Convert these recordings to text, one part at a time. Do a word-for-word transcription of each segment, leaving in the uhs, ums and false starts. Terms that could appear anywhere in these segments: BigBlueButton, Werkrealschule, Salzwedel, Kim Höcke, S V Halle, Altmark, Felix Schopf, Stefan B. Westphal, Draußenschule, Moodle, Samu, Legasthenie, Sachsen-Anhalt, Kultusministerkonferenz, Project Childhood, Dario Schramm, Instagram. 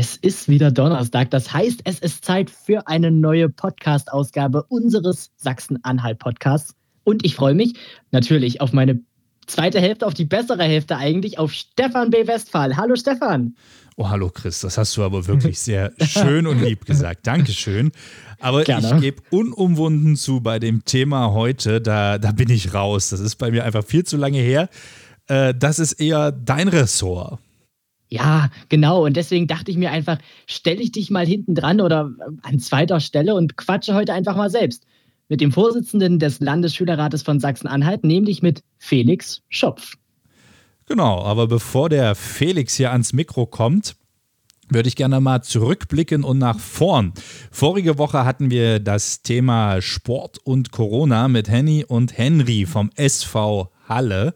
Es ist wieder Donnerstag, das heißt, es ist Zeit für eine neue Podcast-Ausgabe unseres Sachsen-Anhalt-Podcasts. Und ich freue mich natürlich auf meine zweite Hälfte, auf die bessere Hälfte eigentlich, auf Stefan B. Westphal. Hallo Stefan. Oh, hallo Chris, das hast du aber wirklich sehr schön und lieb gesagt. Dankeschön. Aber Gerne. Ich gebe unumwunden zu, bei dem Thema heute, da, da bin ich raus. Das ist bei mir einfach viel zu lange her. Das ist eher dein Ressort. Ja, genau. Und deswegen dachte ich mir einfach, stelle ich dich mal hinten dran oder an zweiter Stelle und quatsche heute einfach mal selbst mit dem Vorsitzenden des Landesschülerrates von Sachsen-Anhalt, nämlich mit Felix Schopf. Genau, aber bevor der Felix hier ans Mikro kommt, würde ich gerne mal zurückblicken und nach vorn. Vorige Woche hatten wir das Thema Sport und Corona mit Henny und Henry vom S V Halle.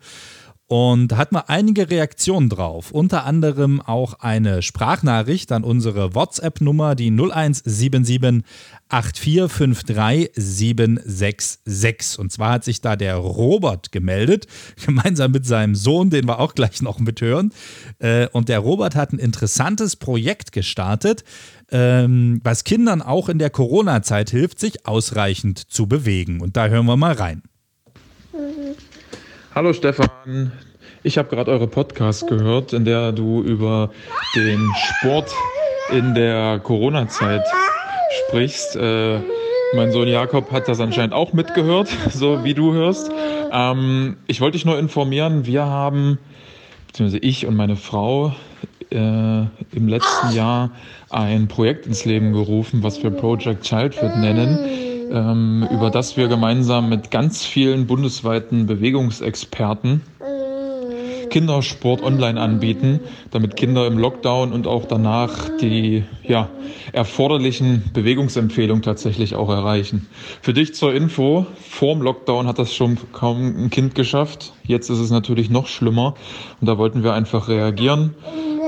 Und da hatten wir einige Reaktionen drauf, unter anderem auch eine Sprachnachricht an unsere WhatsApp-Nummer, die null eins sieben sieben acht vier fünf drei sieben sechs sechs. Und zwar hat sich da der Robert gemeldet, gemeinsam mit seinem Sohn, den wir auch gleich noch mithören. Und der Robert hat ein interessantes Projekt gestartet, was Kindern auch in der Corona-Zeit hilft, sich ausreichend zu bewegen. Und da hören wir mal rein. Hallo Stefan, ich habe gerade eure Podcast gehört, in der du über den Sport in der Corona-Zeit sprichst. Äh, mein Sohn Jakob hat das anscheinend auch mitgehört, so wie du hörst. Ähm, ich wollte dich nur informieren, wir haben, beziehungsweise ich und meine Frau, äh, im letzten Jahr ein Projekt ins Leben gerufen, was wir Project Childhood nennen, über das wir gemeinsam mit ganz vielen bundesweiten Bewegungsexperten Kindersport online anbieten, damit Kinder im Lockdown und auch danach die ja, erforderlichen Bewegungsempfehlungen tatsächlich auch erreichen. Für dich zur Info, vorm Lockdown hat das schon kaum ein Kind geschafft, jetzt ist es natürlich noch schlimmer und da wollten wir einfach reagieren.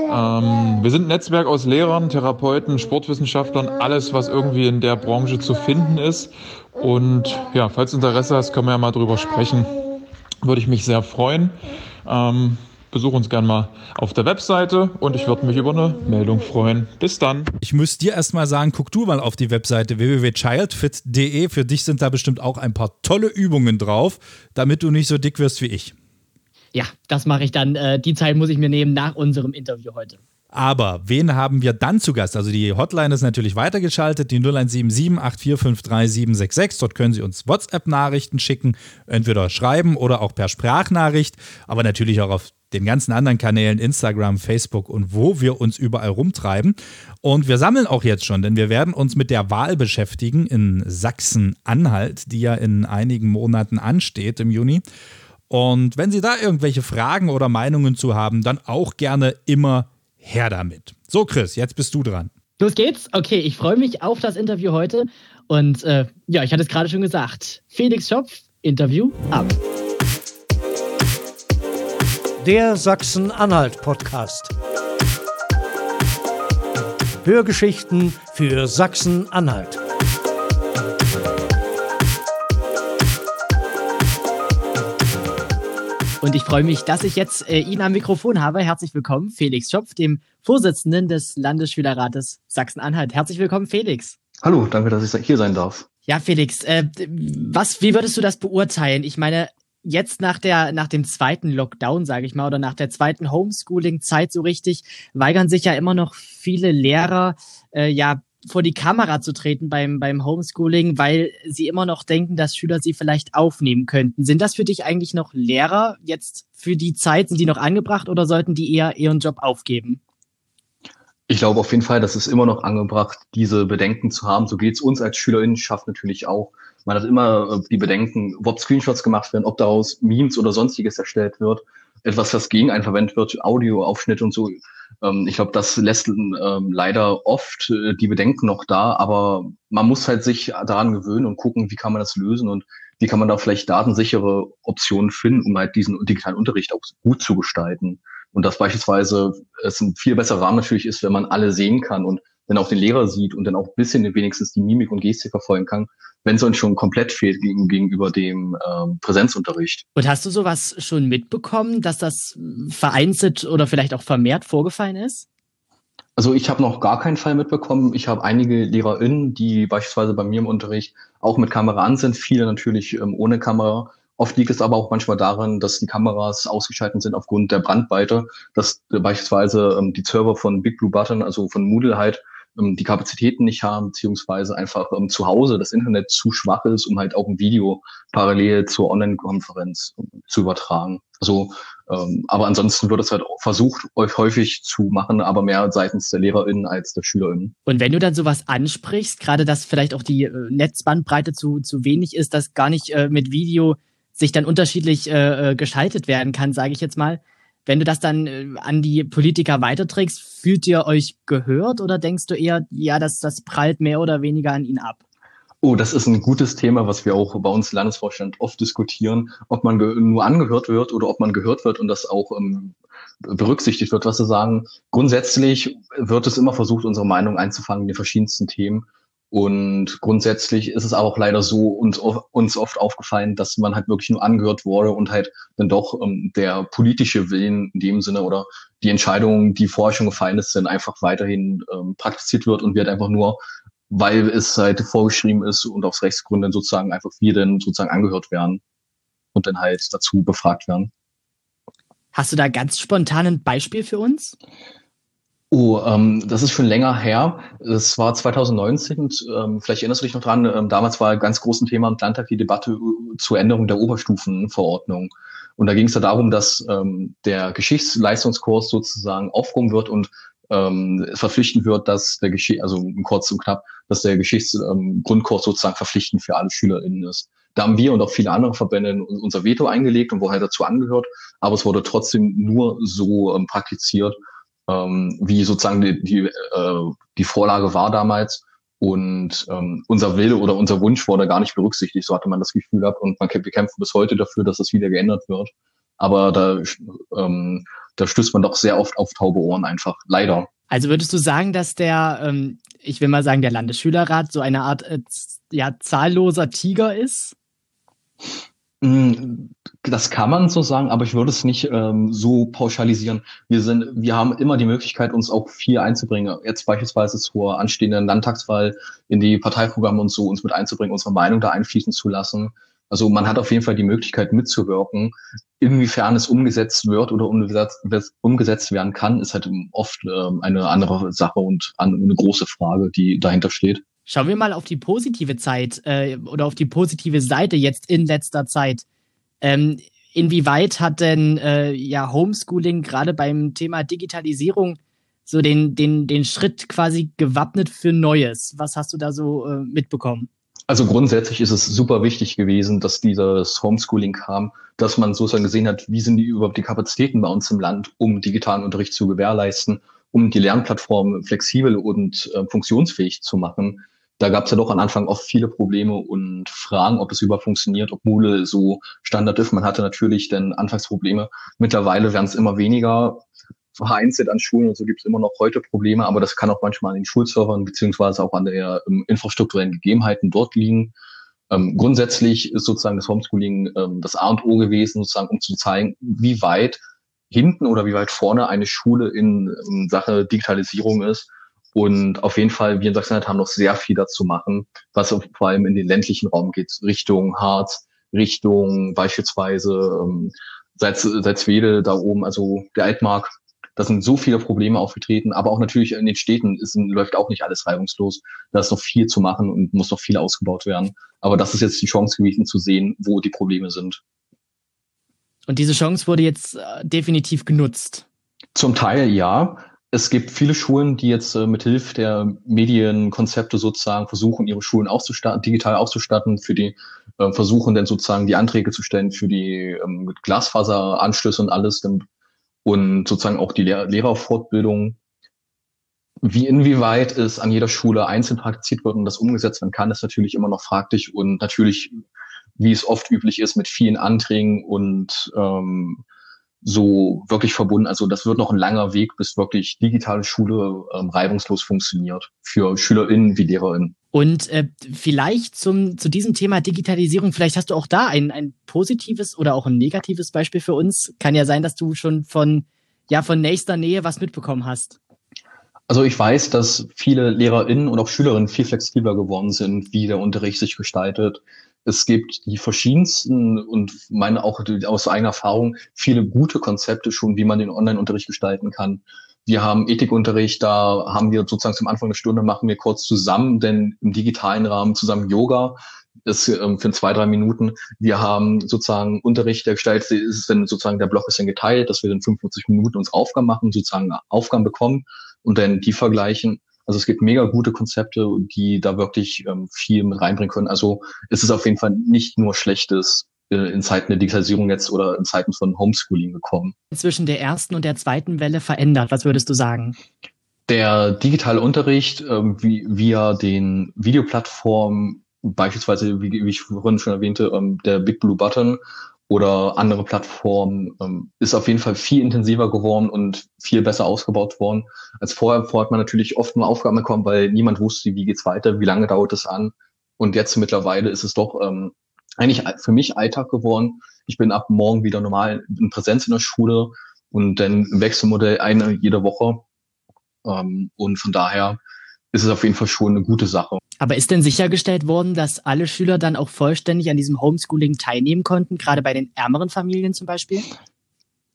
Ähm, wir sind ein Netzwerk aus Lehrern, Therapeuten, Sportwissenschaftlern, alles, was irgendwie in der Branche zu finden ist. Und ja, falls du Interesse hast, können wir ja mal drüber sprechen. Würde ich mich sehr freuen. Ähm, besuch uns gerne mal auf der Webseite und ich würde mich über eine Meldung freuen. Bis dann. Ich müsste dir erstmal sagen, guck du mal auf die Webseite w w w punkt childfit punkt de. Für dich sind da bestimmt auch ein paar tolle Übungen drauf, damit du nicht so dick wirst wie ich. Ja, das mache ich dann. Die Zeit muss ich mir nehmen nach unserem Interview heute. Aber wen haben wir dann zu Gast? Also die Hotline ist natürlich weitergeschaltet, die null eins sieben sieben acht vier fünf drei sieben sechs sechs. Dort können Sie uns WhatsApp-Nachrichten schicken, entweder schreiben oder auch per Sprachnachricht, aber natürlich auch auf den ganzen anderen Kanälen, Instagram, Facebook und wo wir uns überall rumtreiben. Und wir sammeln auch jetzt schon, denn wir werden uns mit der Wahl beschäftigen in Sachsen-Anhalt, die ja in einigen Monaten ansteht im Juni. Und wenn Sie da irgendwelche Fragen oder Meinungen zu haben, dann auch gerne immer her damit. So Chris, jetzt bist du dran. Los geht's. Okay, ich freue mich auf das Interview heute. Und äh, ja, ich hatte es gerade schon gesagt. Felix Schopf, Interview ab. Der Sachsen-Anhalt-Podcast. Hörgeschichten für Sachsen-Anhalt. Und ich freue mich, dass ich jetzt äh, ihn am Mikrofon habe. Herzlich willkommen, Felix Schopf, dem Vorsitzenden des Landesschülerrates Sachsen-Anhalt. Herzlich willkommen, Felix. Hallo, danke, dass ich hier sein darf. Ja, Felix, äh, was, wie würdest du das beurteilen? Ich meine, jetzt nach der, nach dem zweiten Lockdown, sage ich mal, oder nach der zweiten Homeschooling-Zeit so richtig, weigern sich ja immer noch viele Lehrer, äh, ja, vor die Kamera zu treten beim, beim Homeschooling, weil sie immer noch denken, dass Schüler sie vielleicht aufnehmen könnten. Sind das für dich eigentlich noch Lehrer jetzt für die Zeit? Sind die noch angebracht oder sollten die eher ihren Job aufgeben? Ich glaube auf jeden Fall, das ist immer noch angebracht, diese Bedenken zu haben. So geht es uns als SchülerInnenschaft natürlich auch. Man hat immer die Bedenken, ob Screenshots gemacht werden, ob daraus Memes oder Sonstiges erstellt wird. Etwas, was gegen einen verwendet wird, Audioaufschnitt und so. Ich glaube, das lässt ähm, leider oft äh, die Bedenken noch da, aber man muss halt sich daran gewöhnen und gucken, wie kann man das lösen und wie kann man da vielleicht datensichere Optionen finden, um halt diesen digitalen Unterricht auch gut zu gestalten. Und dass beispielsweise es ein viel besserer Rahmen natürlich ist, wenn man alle sehen kann und dann auch den Lehrer sieht und dann auch ein bisschen wenigstens die Mimik und Gestik verfolgen kann, wenn es uns schon komplett fehlt gegenüber dem ähm, Präsenzunterricht. Und hast du sowas schon mitbekommen, dass das vereinzelt oder vielleicht auch vermehrt vorgefallen ist? Also ich habe noch gar keinen Fall mitbekommen. Ich habe einige LehrerInnen, die beispielsweise bei mir im Unterricht auch mit Kamera an sind, viele natürlich ähm, ohne Kamera. Oft liegt es aber auch manchmal daran, dass die Kameras ausgeschaltet sind aufgrund der Brandweite, dass äh, beispielsweise ähm, die Server von BigBlueButton, also von Moodle halt, ähm, die Kapazitäten nicht haben, beziehungsweise einfach ähm, zu Hause das Internet zu schwach ist, um halt auch ein Video parallel zur Online-Konferenz ähm, zu übertragen. Also Ähm, aber ansonsten wird es halt versucht, euch häufig zu machen, aber mehr seitens der LehrerInnen als der SchülerInnen. Und wenn du dann sowas ansprichst, gerade dass vielleicht auch die äh, Netzbandbreite zu, zu wenig ist, dass gar nicht äh, mit Video sich dann unterschiedlich äh, geschaltet werden kann, sage ich jetzt mal. Wenn du das dann äh, an die Politiker weiterträgst, fühlt ihr euch gehört oder denkst du eher, ja, das, das prallt mehr oder weniger an ihnen ab? Oh, das ist ein gutes Thema, was wir auch bei uns im Landesvorstand oft diskutieren, ob man ge- nur angehört wird oder ob man gehört wird und das auch ähm, berücksichtigt wird, was wir sagen. Grundsätzlich wird es immer versucht, unsere Meinung einzufangen in den verschiedensten Themen. Und grundsätzlich ist es aber auch leider so uns, uns oft aufgefallen, dass man halt wirklich nur angehört wurde und halt dann doch ähm, der politische Willen in dem Sinne oder die Entscheidungen, die vorher schon gefallen ist, dann einfach weiterhin ähm, praktiziert wird und wird einfach nur, weil es halt vorgeschrieben ist und aus Rechtsgründen sozusagen einfach wir dann sozusagen angehört werden und dann halt dazu befragt werden. Hast du da ganz spontan ein Beispiel für uns? Oh, ähm, das ist schon länger her. Das war zwanzig neunzehn. Und, ähm, vielleicht erinnerst du dich noch dran. Ähm, damals war ganz groß ein Thema im Landtag die Debatte zur Änderung der Oberstufenverordnung. Und da ging es ja darum, dass ähm, der Geschichtsleistungskurs sozusagen aufgehoben wird und ähm, verpflichtend wird, dass der Geschichte, also kurz und knapp, dass der Geschichtsgrundkurs ähm, sozusagen verpflichtend für alle SchülerInnen ist. Da haben wir und auch viele andere Verbände unser Veto eingelegt und wo halt dazu angehört, aber es wurde trotzdem nur so ähm, praktiziert, ähm, wie sozusagen die, die, äh, die Vorlage war damals und ähm, unser Wille oder unser Wunsch wurde gar nicht berücksichtigt, so hatte man das Gefühl gehabt und man kämpft bis heute dafür, dass das wieder geändert wird. Aber da, ähm, da stößt man doch sehr oft auf taube Ohren einfach, leider. Also würdest du sagen, dass der, ähm, ich will mal sagen, der Landesschülerrat so eine Art äh, ja, zahlloser Tiger ist? Das kann man so sagen, aber ich würde es nicht ähm, so pauschalisieren. Wir sind, wir haben immer die Möglichkeit, uns auch viel einzubringen. Jetzt beispielsweise zur anstehenden Landtagswahl in die Parteiprogramme und so uns mit einzubringen, unsere Meinung da einfließen zu lassen. Also man hat auf jeden Fall die Möglichkeit mitzuwirken. Inwiefern es umgesetzt wird oder umgesetzt werden kann, ist halt oft eine andere Sache und eine große Frage, die dahinter steht. Schauen wir mal auf die positive Zeit oder auf die positive Seite jetzt in letzter Zeit. Inwieweit hat denn ja Homeschooling gerade beim Thema Digitalisierung so den, den, den Schritt quasi gewappnet für Neues? Was hast du da so mitbekommen? Also grundsätzlich ist es super wichtig gewesen, dass dieses Homeschooling kam, dass man sozusagen gesehen hat, wie sind die überhaupt die Kapazitäten bei uns im Land, um digitalen Unterricht zu gewährleisten, um die Lernplattformen flexibel und äh, funktionsfähig zu machen. Da gab es ja doch am Anfang oft viele Probleme und Fragen, ob es überhaupt funktioniert, ob Moodle so Standard ist. Man hatte natürlich dann anfangs Probleme. Mittlerweile werden es immer weniger. Vereinzelt an Schulen und so gibt es immer noch heute Probleme, aber das kann auch manchmal an den Schulservern beziehungsweise auch an der ähm, infrastrukturellen Gegebenheiten dort liegen. Ähm, grundsätzlich ist sozusagen das Homeschooling ähm, das A und O gewesen, sozusagen, um zu zeigen, wie weit hinten oder wie weit vorne eine Schule in, in Sache Digitalisierung ist. Und auf jeden Fall, wir in Sachsen-Anhalt haben noch sehr viel dazu machen, was vor allem in den ländlichen Raum geht, Richtung Harz, Richtung beispielsweise ähm, Salz, Salzwedel da oben, also der Altmark. Da sind so viele Probleme aufgetreten, aber auch natürlich in den Städten ist, läuft auch nicht alles reibungslos. Da ist noch viel zu machen und muss noch viel ausgebaut werden. Aber das ist jetzt die Chance gewesen, zu sehen, wo die Probleme sind. Und diese Chance wurde jetzt äh, definitiv genutzt? Zum Teil ja. Es gibt viele Schulen, die jetzt äh, mithilfe der Medienkonzepte sozusagen versuchen, ihre Schulen auszustatten, digital auszustatten, für die äh, versuchen dann sozusagen die Anträge zu stellen für die ähm, Glasfaseranschlüsse und alles, dann und sozusagen auch die Lehr- Lehrerfortbildung, wie inwieweit es an jeder Schule einzeln praktiziert wird und das umgesetzt werden kann, ist natürlich immer noch fraglich und natürlich, wie es oft üblich ist, mit vielen Anträgen und ähm, so wirklich verbunden. Also das wird noch ein langer Weg, bis wirklich digitale Schule ähm, reibungslos funktioniert für SchülerInnen wie LehrerInnen. Und äh, vielleicht zum zu diesem Thema Digitalisierung, vielleicht hast du auch da ein ein positives oder auch ein negatives Beispiel für uns. Kann ja sein, dass du schon von ja von nächster Nähe was mitbekommen hast. Also ich weiß, dass viele LehrerInnen und auch SchülerInnen viel flexibler geworden sind, wie der Unterricht sich gestaltet. Es gibt die verschiedensten und meine auch aus eigener Erfahrung viele gute Konzepte schon, wie man den Online-Unterricht gestalten kann. Wir haben Ethikunterricht, da haben wir sozusagen zum Anfang der Stunde machen wir kurz zusammen, denn im digitalen Rahmen zusammen Yoga ist ähm, für zwei, drei Minuten. Wir haben sozusagen Unterricht, der gestaltet ist, wenn sozusagen der Block ist dann geteilt, dass wir dann fünfundvierzig Minuten uns Aufgaben machen, sozusagen Aufgaben bekommen und dann die vergleichen. Also es gibt mega gute Konzepte, die da wirklich ähm, viel mit reinbringen können. Also es ist auf jeden Fall nicht nur Schlechtes äh, in Zeiten der Digitalisierung jetzt oder in Zeiten von Homeschooling gekommen. Zwischen der ersten und der zweiten Welle verändert, was würdest du sagen? Der digitale Unterricht ähm, wie, via den Videoplattformen, beispielsweise, wie, wie ich vorhin schon erwähnte, ähm, der BigBlueButton oder andere Plattformen ähm, ist auf jeden Fall viel intensiver geworden und viel besser ausgebaut worden. Als vorher, vorher hat man natürlich oft mal Aufgaben bekommen, weil niemand wusste, wie geht's weiter, wie lange dauert es an. Und jetzt mittlerweile ist es doch ähm, eigentlich für mich Alltag geworden. Ich bin ab morgen wieder normal in Präsenz in der Schule und dann im Wechselmodell eine jede Woche. Ähm, und von daher ist es auf jeden Fall schon eine gute Sache. Aber ist denn sichergestellt worden, dass alle Schüler dann auch vollständig an diesem Homeschooling teilnehmen konnten, gerade bei den ärmeren Familien zum Beispiel?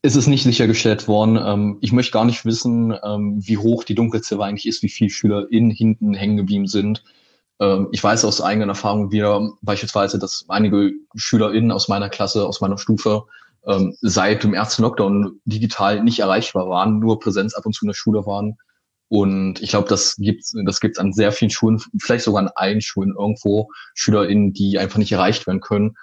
Es ist nicht sichergestellt worden. Ich möchte gar nicht wissen, wie hoch die Dunkelziffer eigentlich ist, wie viele SchülerInnen hinten hängen geblieben sind. Ich weiß aus eigenen Erfahrungen wieder beispielsweise, dass einige SchülerInnen aus meiner Klasse, aus meiner Stufe seit dem ersten Lockdown digital nicht erreichbar waren, nur Präsenz ab und zu in der Schule waren. Und ich glaube, das gibt's, das gibt's an sehr vielen Schulen, vielleicht sogar an allen Schulen irgendwo, SchülerInnen, die einfach nicht erreicht werden können.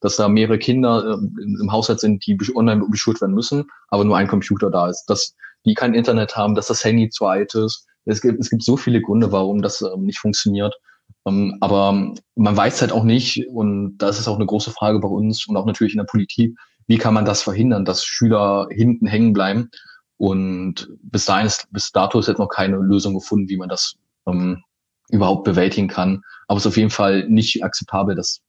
Dass da mehrere Kinder im Haushalt sind, die online beschult werden müssen, aber nur ein Computer da ist. Dass die kein Internet haben, dass das Handy zu alt ist. Es gibt, es gibt so viele Gründe, warum das nicht funktioniert. Aber man weiß halt auch nicht, und das ist auch eine große Frage bei uns und auch natürlich in der Politik, wie kann man das verhindern, dass Schüler hinten hängen bleiben? Und bis dahin ist, bis dato ist jetzt noch keine Lösung gefunden, wie man das ähm, überhaupt bewältigen kann. Aber es ist auf jeden Fall nicht akzeptabel, dass,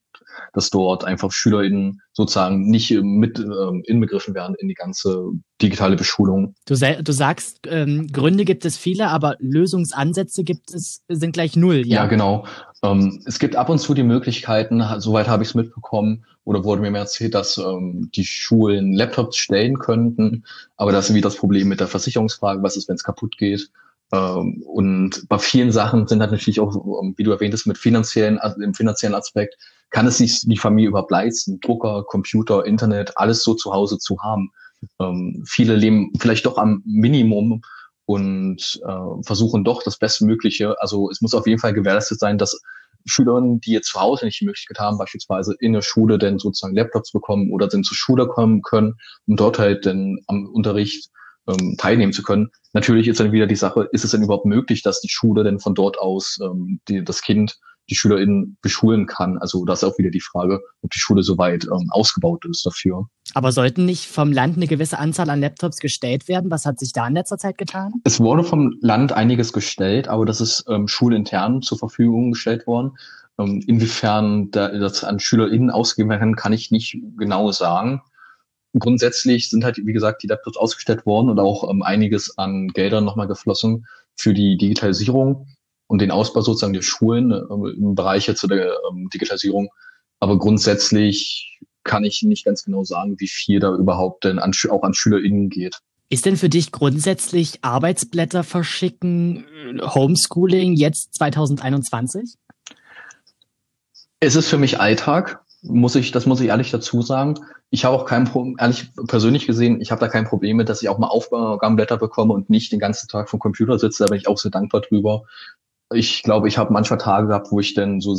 dass dort einfach SchülerInnen sozusagen nicht mit ähm, inbegriffen werden in die ganze digitale Beschulung. Du, se- du sagst, ähm, Gründe gibt es viele, aber Lösungsansätze gibt es, sind gleich null. Ja, ja genau. Ähm, es gibt ab und zu die Möglichkeiten, soweit habe ich es mitbekommen, oder wurde mir mehr erzählt, dass ähm, die Schulen Laptops stellen könnten, aber das ist wie das Problem mit der Versicherungsfrage, was ist, wenn es kaputt geht. Ähm, und bei vielen Sachen sind halt natürlich auch, wie du erwähntest, mit finanziellen, also im finanziellen Aspekt, kann es sich die Familie überhaupt leisten, Drucker, Computer, Internet, alles so zu Hause zu haben. Ähm, viele leben vielleicht doch am Minimum und äh, versuchen doch das Bestmögliche. Also es muss auf jeden Fall gewährleistet sein, dass Schülerinnen, die jetzt zu Hause nicht die Möglichkeit haben, beispielsweise in der Schule dann sozusagen Laptops bekommen oder dann zur Schule kommen können, um dort halt dann am Unterricht ähm, teilnehmen zu können. Natürlich ist dann wieder die Sache, ist es denn überhaupt möglich, dass die Schule dann von dort aus ähm, die, das Kind, die SchülerInnen beschulen kann? Also das ist auch wieder die Frage, ob die Schule soweit ähm, ausgebaut ist dafür. Aber sollten nicht vom Land eine gewisse Anzahl an Laptops gestellt werden? Was hat sich da in letzter Zeit getan? Es wurde vom Land einiges gestellt, aber das ist ähm, schulintern zur Verfügung gestellt worden. Ähm, inwiefern da, das an SchülerInnen ausgegeben werden, kann ich nicht genau sagen. Grundsätzlich sind halt, wie gesagt, die Laptops ausgestellt worden und auch ähm, einiges an Geldern nochmal geflossen für die Digitalisierung und den Ausbau sozusagen der Schulen äh, im Bereich jetzt der ähm, Digitalisierung. Aber grundsätzlich kann ich nicht ganz genau sagen, wie viel da überhaupt denn an, auch an SchülerInnen geht. Ist denn für dich grundsätzlich Arbeitsblätter verschicken, Homeschooling jetzt zwanzig einundzwanzig? Es ist für mich Alltag, muss ich, das muss ich ehrlich dazu sagen. Ich habe auch kein Problem, ehrlich persönlich gesehen, ich habe da kein Problem mit, dass ich auch mal Aufgabenblätter bekomme und nicht den ganzen Tag vom Computer sitze, da bin ich auch sehr dankbar drüber. Ich glaube, ich habe manchmal Tage gehabt, wo ich dann so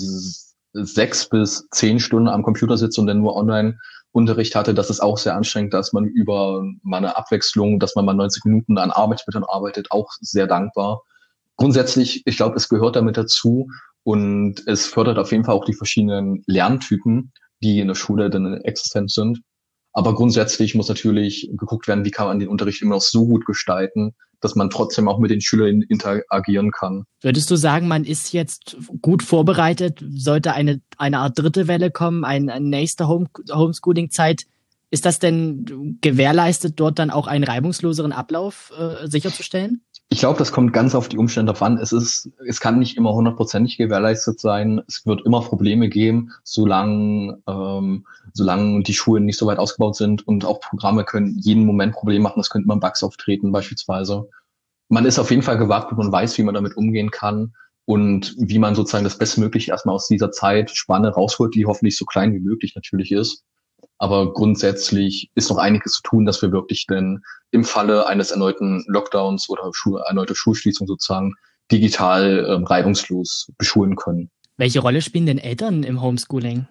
sechs bis zehn Stunden am Computer sitze und dann nur Online-Unterricht hatte. Das ist auch sehr anstrengend, dass man über meine Abwechslung, dass man mal neunzig Minuten an Arbeitsblättern arbeitet, auch sehr dankbar. Grundsätzlich, ich glaube, es gehört damit dazu und es fördert auf jeden Fall auch die verschiedenen Lerntypen, die in der Schule dann existent sind. Aber grundsätzlich muss natürlich geguckt werden, wie kann man den Unterricht immer noch so gut gestalten, dass man trotzdem auch mit den SchülerInnen interagieren kann. Würdest du sagen, man ist jetzt gut vorbereitet? Sollte eine eine Art dritte Welle kommen, eine nächste Home- Homeschooling-Zeit? Ist das denn gewährleistet, dort dann auch einen reibungsloseren Ablauf äh, sicherzustellen? Ich glaube, das kommt ganz auf die Umstände drauf an. Es ist, es kann nicht immer hundertprozentig gewährleistet sein. Es wird immer Probleme geben, solange, ähm, solange die Schulen nicht so weit ausgebaut sind, und auch Programme können jeden Moment Probleme machen. Es könnte immer Bugs auftreten beispielsweise. Man ist auf jeden Fall gewagt und man weiß, wie man damit umgehen kann und wie man sozusagen das Bestmögliche erstmal aus dieser Zeitspanne rausholt, die hoffentlich so klein wie möglich natürlich ist. Aber grundsätzlich ist noch einiges zu tun, dass wir wirklich denn im Falle eines erneuten Lockdowns oder Schu- erneuter Schulschließung sozusagen digital ähm, reibungslos beschulen können. Welche Rolle spielen denn Eltern im Homeschooling?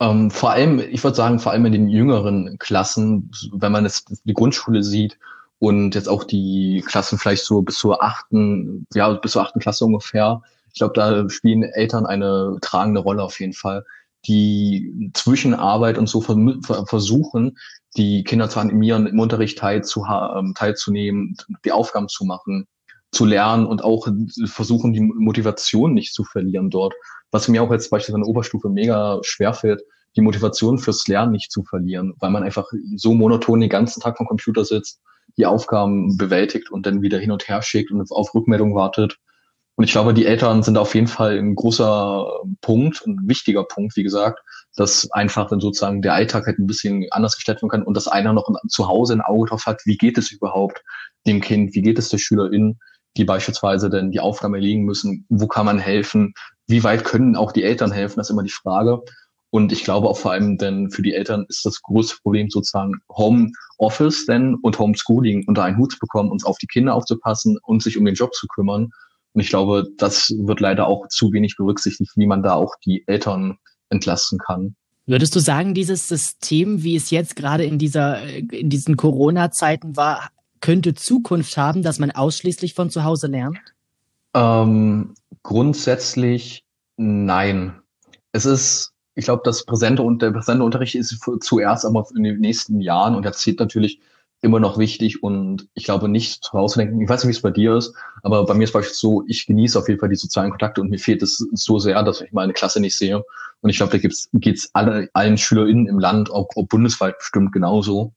Ähm, vor allem, ich würde sagen, vor allem in den jüngeren Klassen, wenn man jetzt die Grundschule sieht und jetzt auch die Klassen vielleicht so bis zur achten, ja, bis zur achten Klasse ungefähr. Ich glaube, da spielen Eltern eine tragende Rolle auf jeden Fall, die Zwischenarbeit und so versuchen, die Kinder zu animieren, im Unterricht teilzunehmen, die Aufgaben zu machen, zu lernen und auch versuchen, die Motivation nicht zu verlieren dort. Was mir auch jetzt beispielsweise in der Oberstufe mega schwerfällt, die Motivation fürs Lernen nicht zu verlieren, weil man einfach so monoton den ganzen Tag vom Computer sitzt, die Aufgaben bewältigt und dann wieder hin und her schickt und auf Rückmeldung wartet. Und ich glaube, die Eltern sind auf jeden Fall ein großer Punkt, ein wichtiger Punkt, wie gesagt, dass einfach dann sozusagen der Alltag halt ein bisschen anders gestellt werden kann und dass einer noch zu Hause ein Auge drauf hat, wie geht es überhaupt dem Kind, wie geht es der SchülerInnen, die beispielsweise dann die Aufgaben erledigen müssen, wo kann man helfen, wie weit können auch die Eltern helfen, das ist immer die Frage. Und ich glaube auch vor allem, denn für die Eltern ist das größte Problem sozusagen Homeoffice denn und Homeschooling unter einen Hut zu bekommen, uns auf die Kinder aufzupassen und sich um den Job zu kümmern. Und ich glaube, das wird leider auch zu wenig berücksichtigt, wie man da auch die Eltern entlasten kann. Würdest du sagen, dieses System, wie es jetzt gerade in dieser, in diesen Corona-Zeiten war, könnte Zukunft haben, dass man ausschließlich von zu Hause lernt? Ähm, grundsätzlich nein. Es ist, ich glaube, das präsente und der präsente Unterricht ist zuerst aber in den nächsten Jahren und Jahrzehnten natürlich immer noch wichtig und ich glaube nicht zu Hause denken. Ich weiß nicht, wie es bei dir ist, aber bei mir ist beispielsweise so, ich genieße auf jeden Fall die sozialen Kontakte und mir fehlt es so sehr, dass ich meine Klasse nicht sehe. Und ich glaube, da gibt's, geht's alle, allen SchülerInnen im Land, auch, auch bundesweit bestimmt genauso.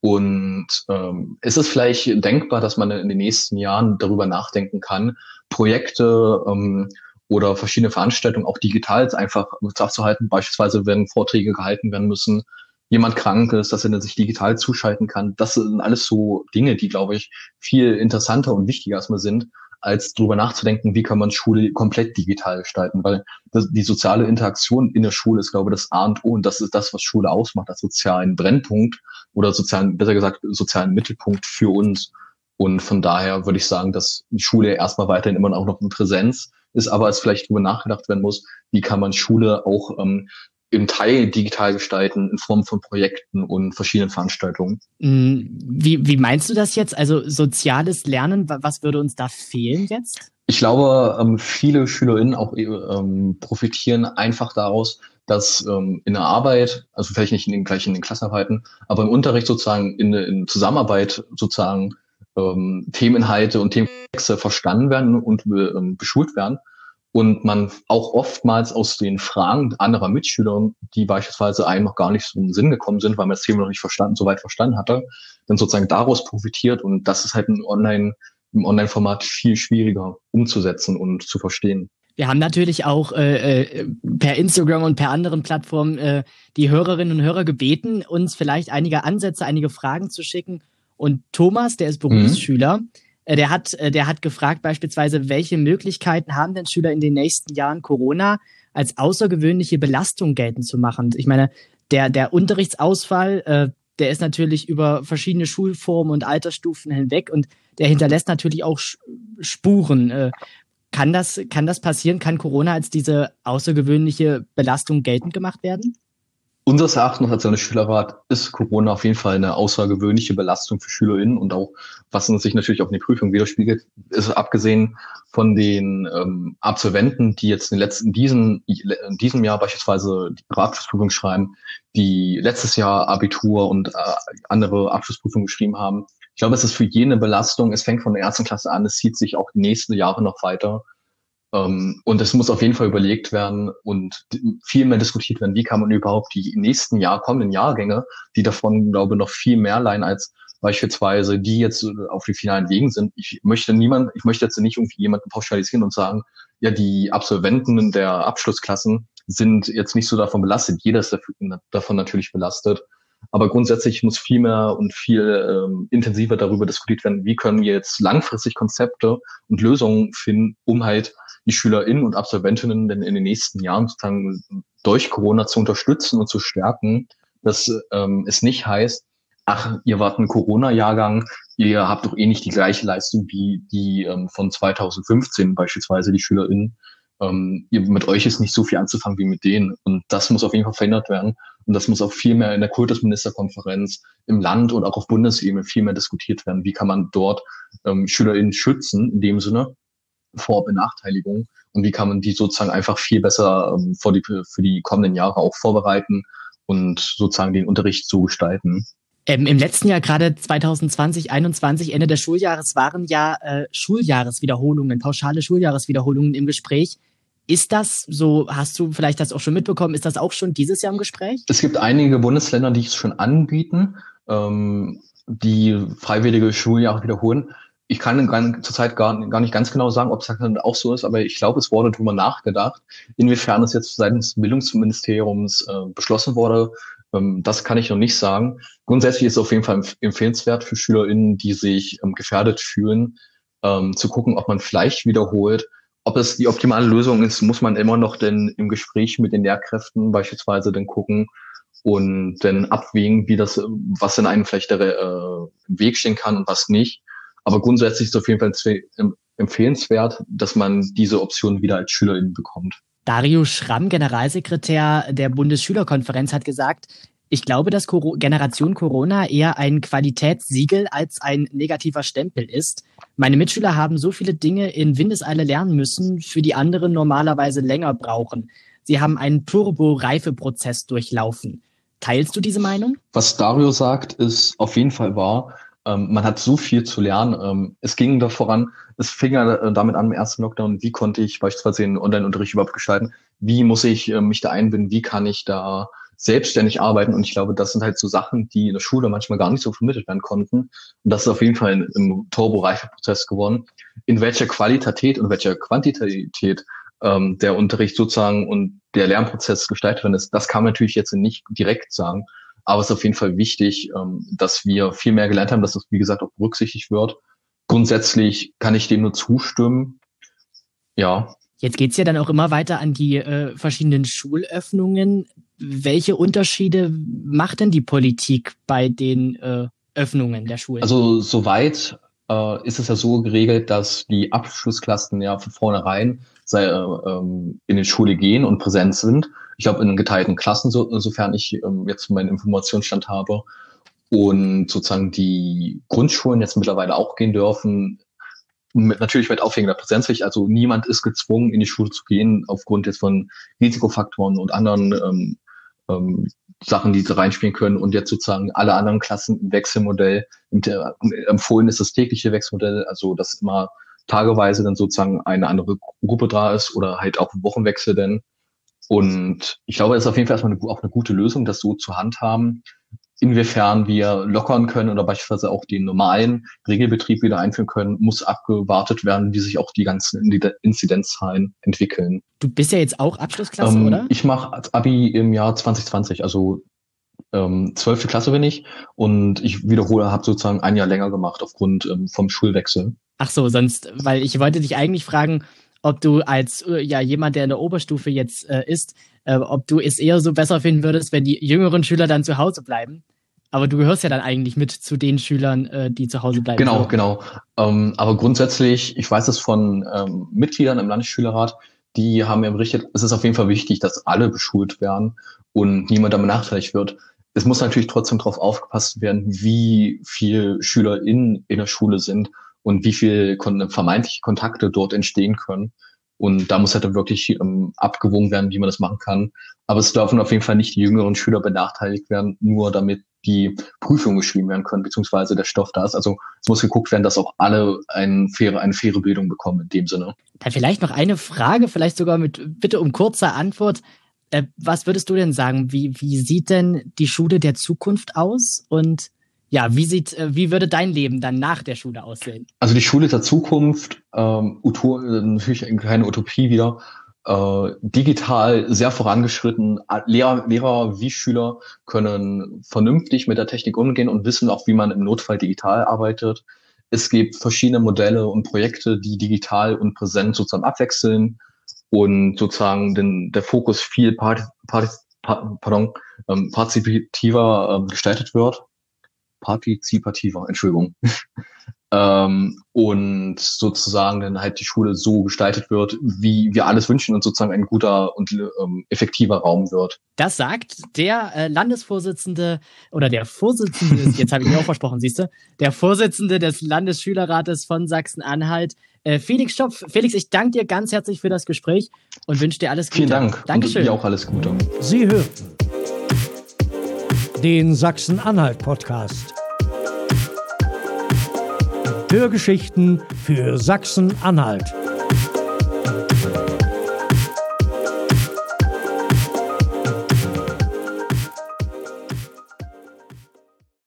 Und ähm, es ist vielleicht denkbar, dass man in den nächsten Jahren darüber nachdenken kann, Projekte ähm, oder verschiedene Veranstaltungen auch digital einfach abzuhalten, beispielsweise wenn Vorträge gehalten werden müssen, jemand krank ist, dass er sich digital zuschalten kann. Das sind alles so Dinge, die, glaube ich, viel interessanter und wichtiger erstmal sind, als darüber nachzudenken, wie kann man Schule komplett digital gestalten. Weil das, die soziale Interaktion in der Schule ist, glaube ich, das A und O. Und das ist das, was Schule ausmacht, als sozialen Brennpunkt oder sozialen, besser gesagt, sozialen Mittelpunkt für uns. Und von daher würde ich sagen, dass Schule erstmal weiterhin immer auch noch in Präsenz ist, aber es vielleicht darüber nachgedacht werden muss, wie kann man Schule auch ähm, im Teil digital gestalten, in Form von Projekten und verschiedenen Veranstaltungen. Wie, wie meinst du das jetzt? Also soziales Lernen, was würde uns da fehlen jetzt? Ich glaube, viele SchülerInnen auch profitieren einfach daraus, dass in der Arbeit, also vielleicht nicht in den, gleich in den Klassenarbeiten, aber im Unterricht sozusagen in, in Zusammenarbeit sozusagen ähm, Themeninhalte und Themenkomplexe verstanden werden und ähm, beschult werden. Und man auch oftmals aus den Fragen anderer Mitschüler, die beispielsweise einem noch gar nicht so in den Sinn gekommen sind, weil man das Thema noch nicht verstanden, so weit verstanden hatte, dann sozusagen daraus profitiert. Und das ist halt im Online, im Online-Format viel schwieriger umzusetzen und zu verstehen. Wir haben natürlich auch äh, per Instagram und per anderen Plattformen äh, die Hörerinnen und Hörer gebeten, uns vielleicht einige Ansätze, einige Fragen zu schicken. Und Thomas, der ist Berufsschüler, mhm. Der hat, der hat gefragt beispielsweise, welche Möglichkeiten haben denn Schüler in den nächsten Jahren Corona als außergewöhnliche Belastung geltend zu machen? Ich meine, der, der Unterrichtsausfall, äh, der ist natürlich über verschiedene Schulformen und Altersstufen hinweg und der hinterlässt natürlich auch Spuren. Äh, kann das, kann das passieren? Kann Corona als diese außergewöhnliche Belastung geltend gemacht werden? Unseres Erachtens als ein Schülerrat ist Corona auf jeden Fall eine außergewöhnliche Belastung für SchülerInnen und auch, was sich natürlich auch in den Prüfungen widerspiegelt, ist abgesehen von den ähm, Absolventen, die jetzt in, den letzten, diesen, in diesem Jahr beispielsweise die Abschlussprüfung schreiben, die letztes Jahr Abitur und äh, andere Abschlussprüfungen geschrieben haben. Ich glaube, es ist für jeden eine Belastung. Es fängt von der ersten Klasse an, es zieht sich auch die nächsten Jahre noch weiter. Und es muss auf jeden Fall überlegt werden und viel mehr diskutiert werden, wie kann man überhaupt die nächsten Jahr kommenden Jahrgänge, die davon, glaube ich, noch viel mehr leiden als beispielsweise, die jetzt auf den finalen Wegen sind. Ich möchte niemand, ich möchte jetzt nicht irgendwie jemanden pauschalisieren und sagen, ja, die Absolventen der Abschlussklassen sind jetzt nicht so davon belastet. Jeder ist davon natürlich belastet. Aber grundsätzlich muss viel mehr und viel ähm, intensiver darüber diskutiert werden, wie können wir jetzt langfristig Konzepte und Lösungen finden, um halt die SchülerInnen und AbsolventInnen denn in den nächsten Jahren sozusagen durch Corona zu unterstützen und zu stärken, dass ähm, es nicht heißt, ach, ihr wart ein Corona-Jahrgang, ihr habt doch eh nicht die gleiche Leistung wie die ähm, von zweitausendfünfzehn beispielsweise, die SchülerInnen. Ähm, ihr, mit euch ist nicht so viel anzufangen wie mit denen. Und das muss auf jeden Fall verändert werden. Und das muss auch viel mehr in der Kultusministerkonferenz im Land und auch auf Bundesebene viel mehr diskutiert werden. Wie kann man dort ähm, SchülerInnen schützen, in dem Sinne, vor Benachteiligung? Und wie kann man die sozusagen einfach viel besser ähm, vor die, für die kommenden Jahre auch vorbereiten und sozusagen den Unterricht so gestalten? Ähm, im letzten Jahr, gerade zwanzig zwanzig, einundzwanzig, Ende des Schuljahres, waren ja äh, Schuljahreswiederholungen, pauschale Schuljahreswiederholungen im Gespräch. Ist das so, hast du vielleicht das auch schon mitbekommen, ist das auch schon dieses Jahr im Gespräch? Es gibt einige Bundesländer, die es schon anbieten, ähm, die freiwillige Schuljahre wiederholen. Ich kann zurzeit gar, gar nicht ganz genau sagen, ob es auch so ist, aber ich glaube, es wurde drüber nachgedacht, inwiefern es jetzt seitens des Bildungsministeriums äh, beschlossen wurde. Ähm, das kann ich noch nicht sagen. Grundsätzlich ist es auf jeden Fall empf- empfehlenswert für SchülerInnen, die sich ähm, gefährdet fühlen, ähm, zu gucken, ob man vielleicht wiederholt. Ob es die optimale Lösung ist, muss man immer noch denn im Gespräch mit den Lehrkräften beispielsweise dann gucken und dann abwägen, wie das, was in einem vielleicht der, äh, im Weg stehen kann und was nicht. Aber grundsätzlich ist es auf jeden Fall empfehlenswert, dass man diese Option wieder als SchülerIn bekommt. Dario Schramm, Generalsekretär der Bundesschülerkonferenz, hat gesagt, ich glaube, dass Generation Corona eher ein Qualitätssiegel als ein negativer Stempel ist. Meine Mitschüler haben so viele Dinge in Windeseile lernen müssen, für die andere normalerweise länger brauchen. Sie haben einen Turbo-Reifeprozess durchlaufen. Teilst du diese Meinung? Was Dario sagt, ist auf jeden Fall wahr. Ähm, man hat so viel zu lernen. Ähm, es ging da voran, es fing ja äh, damit an im ersten Lockdown, wie konnte ich beispielsweise den Online-Unterricht überhaupt gestalten? Wie muss ich äh, mich da einbinden? Wie kann ich da selbstständig arbeiten? Und ich glaube, das sind halt so Sachen, die in der Schule manchmal gar nicht so vermittelt werden konnten. Und das ist auf jeden Fall im Turbo-Reife-Prozess geworden. In welcher Qualität und welcher Quantität ähm, der Unterricht sozusagen und der Lernprozess gestaltet werden ist, das kann man natürlich jetzt nicht direkt sagen. Aber es ist auf jeden Fall wichtig, dass wir viel mehr gelernt haben, dass das, wie gesagt, auch berücksichtigt wird. Grundsätzlich kann ich dem nur zustimmen. Ja. Jetzt geht's ja dann auch immer weiter an die äh, verschiedenen Schulöffnungen. Welche Unterschiede macht denn die Politik bei den äh, Öffnungen der Schulen? Also soweit äh, ist es ja so geregelt, dass die Abschlussklassen ja von vornherein sei, äh, ähm, in die Schule gehen und präsent sind. Ich glaube, in geteilten Klassen, so, sofern ich ähm, jetzt meinen Informationsstand habe, und sozusagen die Grundschulen jetzt mittlerweile auch gehen dürfen, mit, natürlich mit aufhängender Präsenzpflicht. Also niemand ist gezwungen, in die Schule zu gehen, aufgrund jetzt von Risikofaktoren und anderen ähm, ähm, Sachen, die da reinspielen können. Und jetzt sozusagen alle anderen Klassen im Wechselmodell, der, empfohlen ist das tägliche Wechselmodell, also dass immer tageweise dann sozusagen eine andere Gruppe da ist oder halt auch Wochenwechsel denn. Und ich glaube, es ist auf jeden Fall erstmal eine, auch eine gute Lösung, das so zur Hand haben, inwiefern wir lockern können oder beispielsweise auch den normalen Regelbetrieb wieder einführen können, muss abgewartet werden, wie sich auch die ganzen Inzidenzzahlen entwickeln. Du bist ja jetzt auch Abschlussklasse, ähm, oder? Ich mache Abi im Jahr zwanzig zwanzig, also ähm, zwölfte Klasse bin ich, und ich wiederhole, habe sozusagen ein Jahr länger gemacht aufgrund ähm, vom Schulwechsel. Ach so, sonst, weil ich wollte dich eigentlich fragen, ob du als ja jemand, der in der Oberstufe jetzt äh, ist, äh, ob du es eher so besser finden würdest, wenn die jüngeren Schüler dann zu Hause bleiben. Aber du gehörst ja dann eigentlich mit zu den Schülern, äh, die zu Hause bleiben. Genau, genau. Ähm, aber grundsätzlich, ich weiß es von ähm, Mitgliedern im Landesschülerrat, die haben mir berichtet, es ist auf jeden Fall wichtig, dass alle beschult werden und niemand damit benachteiligt wird. Es muss natürlich trotzdem darauf aufgepasst werden, wie viele SchülerInnen in der Schule sind und wie viel kon- vermeintliche Kontakte dort entstehen können. Und da muss halt dann wirklich ähm, abgewogen werden, wie man das machen kann. Aber es dürfen auf jeden Fall nicht die jüngeren Schüler benachteiligt werden, nur damit die Prüfungen geschrieben werden können, beziehungsweise der Stoff da ist. Also es muss geguckt werden, dass auch alle eine faire, eine faire Bildung bekommen in dem Sinne. Dann vielleicht noch eine Frage, vielleicht sogar mit bitte um kurze Antwort. Äh, was würdest du denn sagen? Wie, wie sieht denn die Schule der Zukunft aus? Und ja, wie sieht, wie würde dein Leben dann nach der Schule aussehen? Also die Schule der Zukunft, ähm, Utop- natürlich eine kleine Utopie wieder, äh, digital sehr vorangeschritten. Lehrer, Lehrer wie Schüler können vernünftig mit der Technik umgehen und wissen auch, wie man im Notfall digital arbeitet. Es gibt verschiedene Modelle und Projekte, die digital und präsent sozusagen abwechseln und sozusagen den, der Fokus viel part, part, part, pardon, ähm, partizipativer ähm, gestaltet wird. Partizipativer, Entschuldigung. ähm, und sozusagen dann halt die Schule so gestaltet wird, wie wir alles wünschen und sozusagen ein guter und ähm, effektiver Raum wird. Das sagt der äh, Landesvorsitzende oder der Vorsitzende, jetzt habe ich ihn auch versprochen, siehst du, der Vorsitzende des Landesschülerrates von Sachsen-Anhalt, äh, Felix Schopf. Felix, ich danke dir ganz herzlich für das Gespräch und wünsche dir alles Gute. Vielen Dank. Dankeschön. Und dir auch alles Gute. Sie hörten den Sachsen-Anhalt-Podcast. Hörgeschichten für Sachsen-Anhalt.